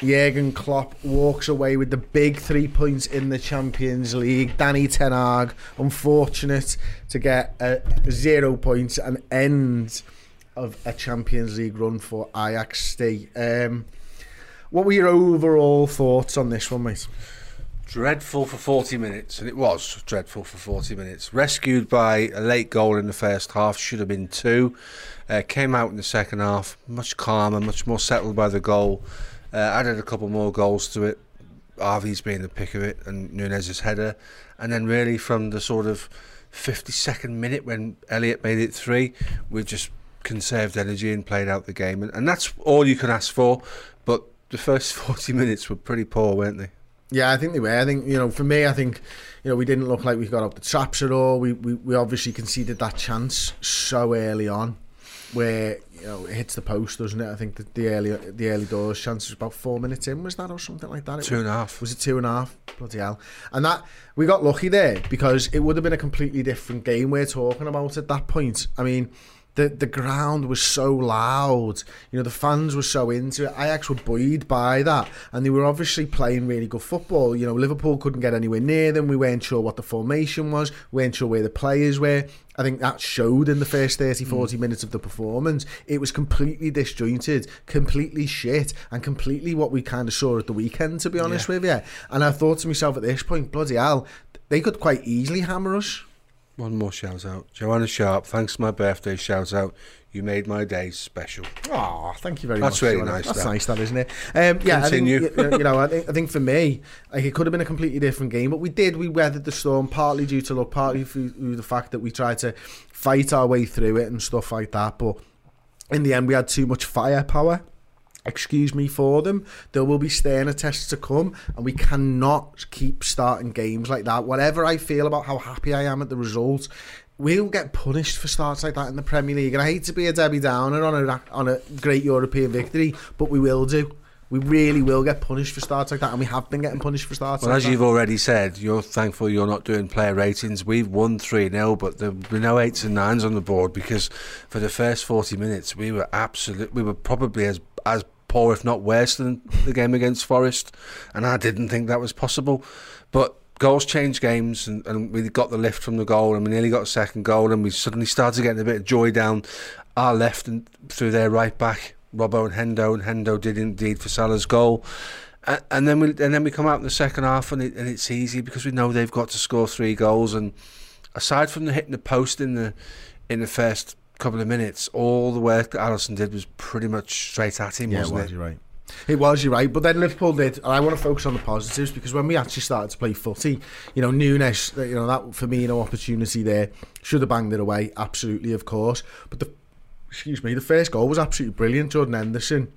Jürgen Klopp walks away with the big 3 points in the Champions League. Danny Ten Hag, unfortunate to get 0 points, an end of a Champions League run for Ajax. What were your overall thoughts on this one, mate? Dreadful for 40 minutes, and it was dreadful for 40 minutes. Rescued by a late goal in the first half, should have been 2. Came out in the second half, much calmer, much more settled by the goal. Added a couple more goals to it, Harvey's being the pick of it and Nunez's header, and then really from the sort of 52nd minute when Elliott made it 3, we just conserved energy and played out the game, and that's all you can ask for. But the first 40 minutes were pretty poor, weren't they? Yeah, I think they were. I think, you know, for me, I think, you know, we didn't look like we got up the traps at all. We obviously conceded that chance so early on, where, you know, it hits the post, doesn't it? I think the early doors chance was about 4 minutes in, was that, or something like that? 2.5. Was it 2.5? Bloody hell. And that, we got lucky there, because it would have been a completely different game we're talking about at that point. I mean, the ground was so loud, you know, the fans were so into it. Ajax were buoyed by that, and they were obviously playing really good football. You know, Liverpool couldn't get anywhere near them. We weren't sure what the formation was, we weren't sure where the players were. I think that showed in the first 30-40 minutes of the performance. It was completely disjointed, completely shit, and completely what we kind of saw at the weekend, to be honest with you. And I thought to myself at this point, bloody hell, they could quite easily hammer us. One more shout out. Joanna Sharp, thanks for my birthday shout out. You made my day special. Oh, thank you very much. That's really nice. That's nice, that, isn't it? Continue. I think for me, like, it could have been a completely different game, but we weathered the storm, partly due to luck, partly through the fact that we tried to fight our way through it and stuff like that. But in the end, we had too much firepower. Excuse me for them. There will be sterner tests to come, and we cannot keep starting games like that. Whatever I feel about how happy I am at the result, we'll get punished for starts like that in the Premier League. And I hate to be a Debbie Downer on a great European victory, but we will do. We really will get punished for starts like that, and we have been getting punished for starts like that. Well, as you've already said, you're thankful you're not doing player ratings. We've won 3-0, but there were no 8s and 9s on the board, because for the first 40 minutes, we were probably as poor, if not worse, than the game against Forest, and I didn't think that was possible. But goals change games, and we got the lift from the goal, and we nearly got a second goal, and we suddenly started getting a bit of joy down our left and through their right back, Robbo and Hendo did indeed for Salah's goal. And then we come out in the second half, and it's easy, because we know they've got to score 3 goals. And aside from hitting the post in the first couple of minutes, all the work that Alisson did was pretty much straight at him, wasn't it? It was, you're right. But then Liverpool did, and I want to focus on the positives, because when we actually started to play footy, you know, Nunez, you know, that for me, no opportunity there. Should have banged it away, absolutely, of course. But the first goal was absolutely brilliant, Jordan Henderson.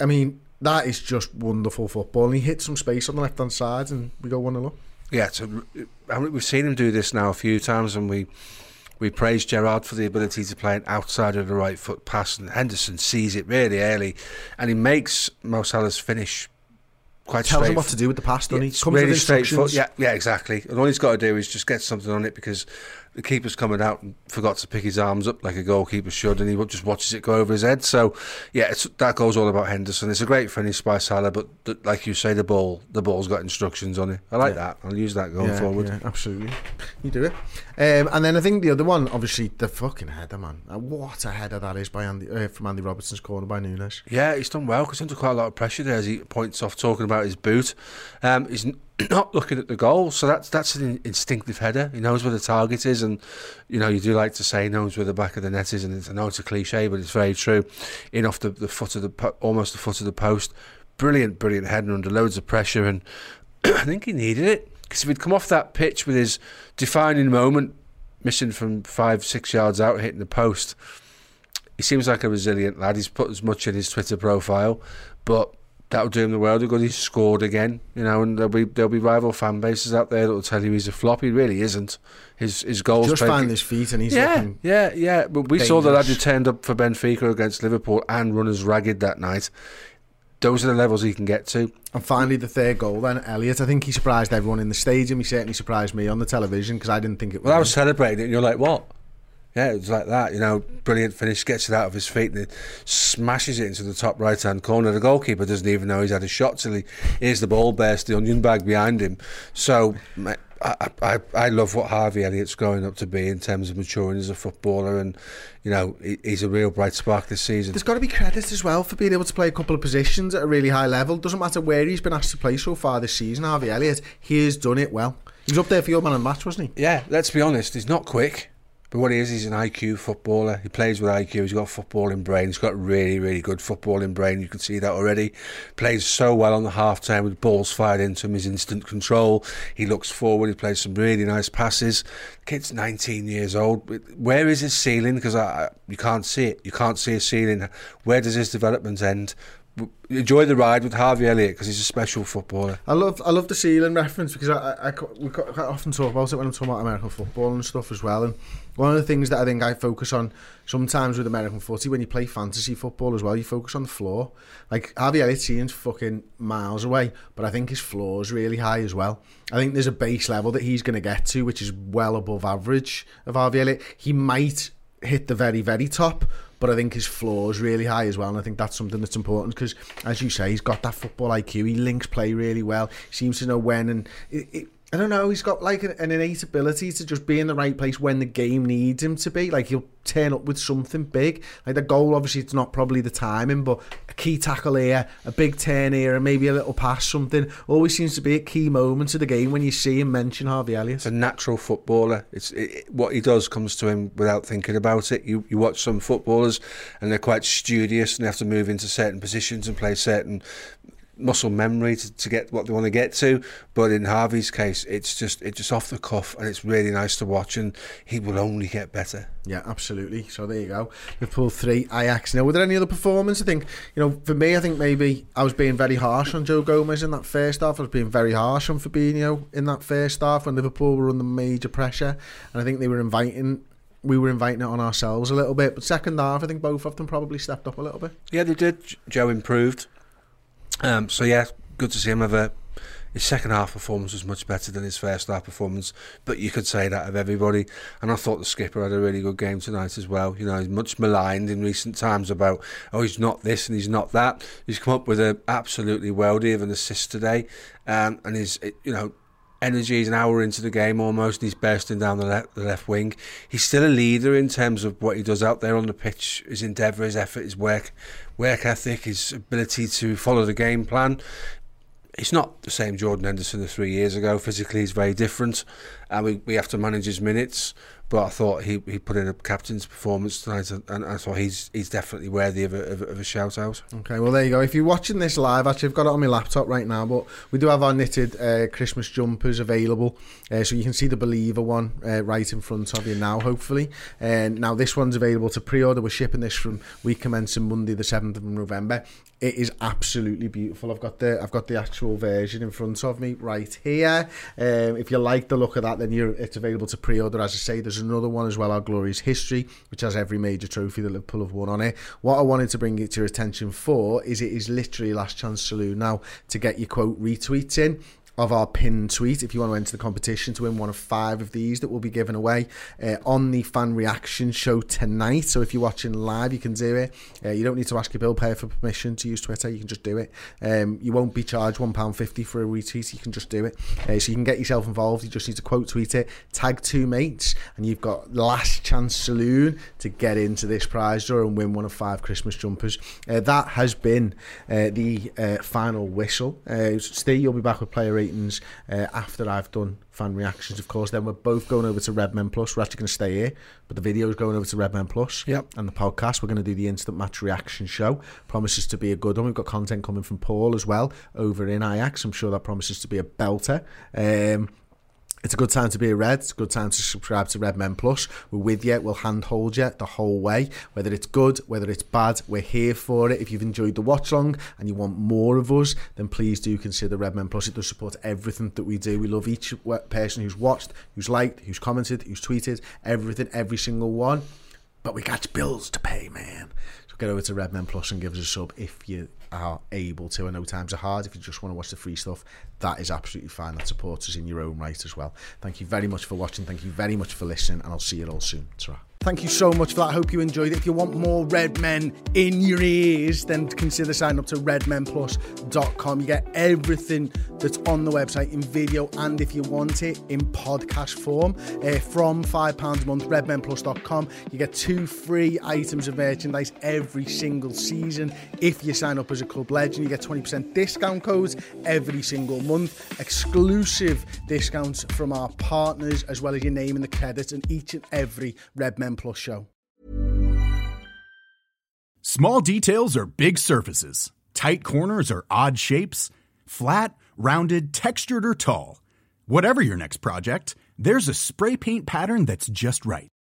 I mean, that is just wonderful football. And he hit some space on the left-hand side, and we go 1-0. Yeah, we've seen him do this now a few times, and we praised Gerrard for the ability to play an outside of the right foot pass, and Henderson sees it really early, and he makes Mo Salah's finish quite tells him what to do with the pass, doesn't he? Comes really with instructions. Yeah, exactly. And all he's got to do is just get something on it, because the keeper's coming out and forgot to pick his arms up like a goalkeeper should, and he just watches it go over his head. So, yeah, that goal's all about Henderson. It's a great finish by Salah, but like you say, the ball's got instructions on it. I like that. I'll use that going forward. Yeah, absolutely. You do it. And then I think the other one, obviously, the fucking header, man. What a header that is by from Andy Robertson's corner by Nunez. Yeah, he's done well, because he's under quite a lot of pressure there, as he points off talking about his boot. He's not looking at the goal, so that's an instinctive header. He knows where the target is, and you do like to say he knows where the back of the net is, and I know it's a cliche, but it's very true. In off the foot of almost the foot of the post. Brilliant header under loads of pressure, and I think he needed it, because if he'd come off that pitch with his defining moment, missing from 5-6 yards out, hitting the post. He seems like a resilient lad. He's put as much in his Twitter profile, but that'll do him the world of good. He's scored again, and there'll be rival fan bases out there that'll tell you he's a flop. He really isn't. His goals just found his feet, and he's looking But we dangerous. Saw the lad who turned up for Benfica against Liverpool and run us ragged that night. Those are the levels he can get to. And finally, the third goal then, Elliott. I think he surprised everyone in the stadium. He certainly surprised me on the television, because I didn't think it was. Well, I was celebrating it, and you're like, what? Yeah, it was like that, brilliant finish, gets it out of his feet and smashes it into the top right-hand corner. The goalkeeper doesn't even know he's had a shot till he hears the ball burst, the onion bag behind him. So I love what Harvey Elliott's growing up to be in terms of maturing as a footballer, and, he's a real bright spark this season. There's got to be credit as well for being able to play a couple of positions at a really high level. Doesn't matter where he's been asked to play so far this season, Harvey Elliott, he has done it well. He was up there for your man of the match, wasn't he? Yeah, let's be honest, he's not quick. But what he is, he's an IQ footballer. He plays with IQ. He's got a footballing brain. He's got really, really good footballing brain. You can see that already. Plays so well on the half-time with balls fired into him. His instant control. He looks forward. He plays some really nice passes. The kid's 19 years old. Where is his ceiling? Because you can't see it. You can't see a ceiling. Where does his development end? Enjoy the ride with Harvey Elliott, because he's a special footballer. I love the ceiling reference, because we quite often talk about it when I'm talking about American football and stuff as well. And one of the things that I think I focus on sometimes with American footy, when you play fantasy football as well, you focus on the floor. Like, Harvey Elliott's ceiling's fucking miles away, but I think his floor's really high as well. I think there's a base level that he's going to get to, which is well above average of Harvey Elliott. He might hit the very, very top, but I think his floor is really high as well, and I think that's something that's important, because, as you say, he's got that football IQ. He links play really well. He seems to know when, and I don't know, he's got like an innate ability to just be in the right place when the game needs him to be. Like, he'll turn up with something big. Like, the goal, obviously, it's not probably the timing, but a key tackle here, a big turn here, and maybe a little pass, something. Always seems to be at key moments of the game when you see him mention Harvey Elliott. It's a natural footballer. What he does comes to him without thinking about it. You watch some footballers, and they're quite studious, and they have to move into certain positions and play certain muscle memory to get what they want to get to, but in Harvey's case, it's just off the cuff, and it's really nice to watch, and he will only get better. Yeah, absolutely. So there you go. Liverpool 3, Ajax 0. Were there any other performance? I think, for me, I think maybe I was being very harsh on Joe Gomez in that first half. I was being very harsh on Fabinho in that first half when Liverpool were under major pressure, and I think they were we were inviting it on ourselves a little bit. But second half, I think both of them probably stepped up a little bit. Yeah, they did. Joe improved. So yeah, good to see him. His second half performance was much better than his first half performance, but you could say that of everybody. And I thought the skipper had a really good game tonight as well. He's much maligned in recent times about, oh, he's not this and he's not that. He's come up with an absolutely worldie of an assist today, and his energy is an hour into the game almost, and he's bursting down the left wing. He's still a leader in terms of what he does out there on the pitch, his endeavour, his effort, his work ethic, his ability to follow the game plan. He's not the same Jordan Henderson of 3 years ago. Physically, he's very different, and we have to manage his minutes. But I thought he put in a captain's performance tonight, and I thought he's definitely worthy of a shout out. Okay, well there you go. If you're watching this live, actually I've got it on my laptop right now, but we do have our knitted Christmas jumpers available, so you can see the Believer one right in front of you now, hopefully. And now this one's available to pre-order. We're shipping this from week commencing Monday the 7th of November. It is absolutely beautiful. I've got the actual version in front of me right here. If you like the look of that that, then it's available to pre-order. As I say, there's another one as well, Our Glorious History, which has every major trophy that Liverpool have won on it. What I wanted to bring it to your attention for is it is literally Last Chance Saloon now to get your quote retweets in of our pinned tweet if you want to enter the competition to win one of 5 of these that will be given away on the fan reaction show tonight. So if you're watching live, you can do it. You don't need to ask your bill payer for permission to use Twitter. You can just do it. You won't be charged £1.50 for a retweet. You can just do it. So you can get yourself involved. You just need to quote tweet it, tag 2 mates, and you've got Last Chance Saloon to get into this prize draw and win one of 5 Christmas jumpers. That has been the final whistle. Steve, you'll be back with player 8 after I've done fan reactions, of course. Then we're both going over to RedMenPlus. We're actually going to stay here, but the video's going over to RedMenPlus. Yep. And the podcast, we're going to do the instant match reaction show. Promises to be a good one. We've got content coming from Paul as well over in Ajax. I'm sure that promises to be a belter. It's a good time to be a Red. It's a good time to subscribe to RedMenPlus. We're with you. We'll handhold you the whole way. Whether it's good, whether it's bad, we're here for it. If you've enjoyed the watch-along and you want more of us, then please do consider RedMenPlus. It does support everything that we do. We love each person who's watched, who's liked, who's commented, who's tweeted, everything, every single one. But we got bills to pay, man. So get over to RedMenPlus and give us a sub if you are able to. I know times are hard. If you just want to watch the free stuff, that is absolutely fine. That supports us in your own right as well. Thank you very much for watching. Thank you very much for listening, and I'll see you all soon. Ta-ra. Thank you so much for that. I hope you enjoyed it. If you want more Red Men in your ears, then consider signing up to redmenplus.com. You get everything that's on the website in video, and if you want it in podcast form, from £5 a month, redmenplus.com. You get 2 free items of merchandise every single season. If you sign up as a club legend, you get 20% discount codes every single month, exclusive discounts from our partners, as well as your name in the credits and each and every Red Men Plus show. Small details are big surfaces. Tight corners are odd shapes. Flat, rounded, textured, or tall. Whatever your next project, there's a spray paint pattern that's just right.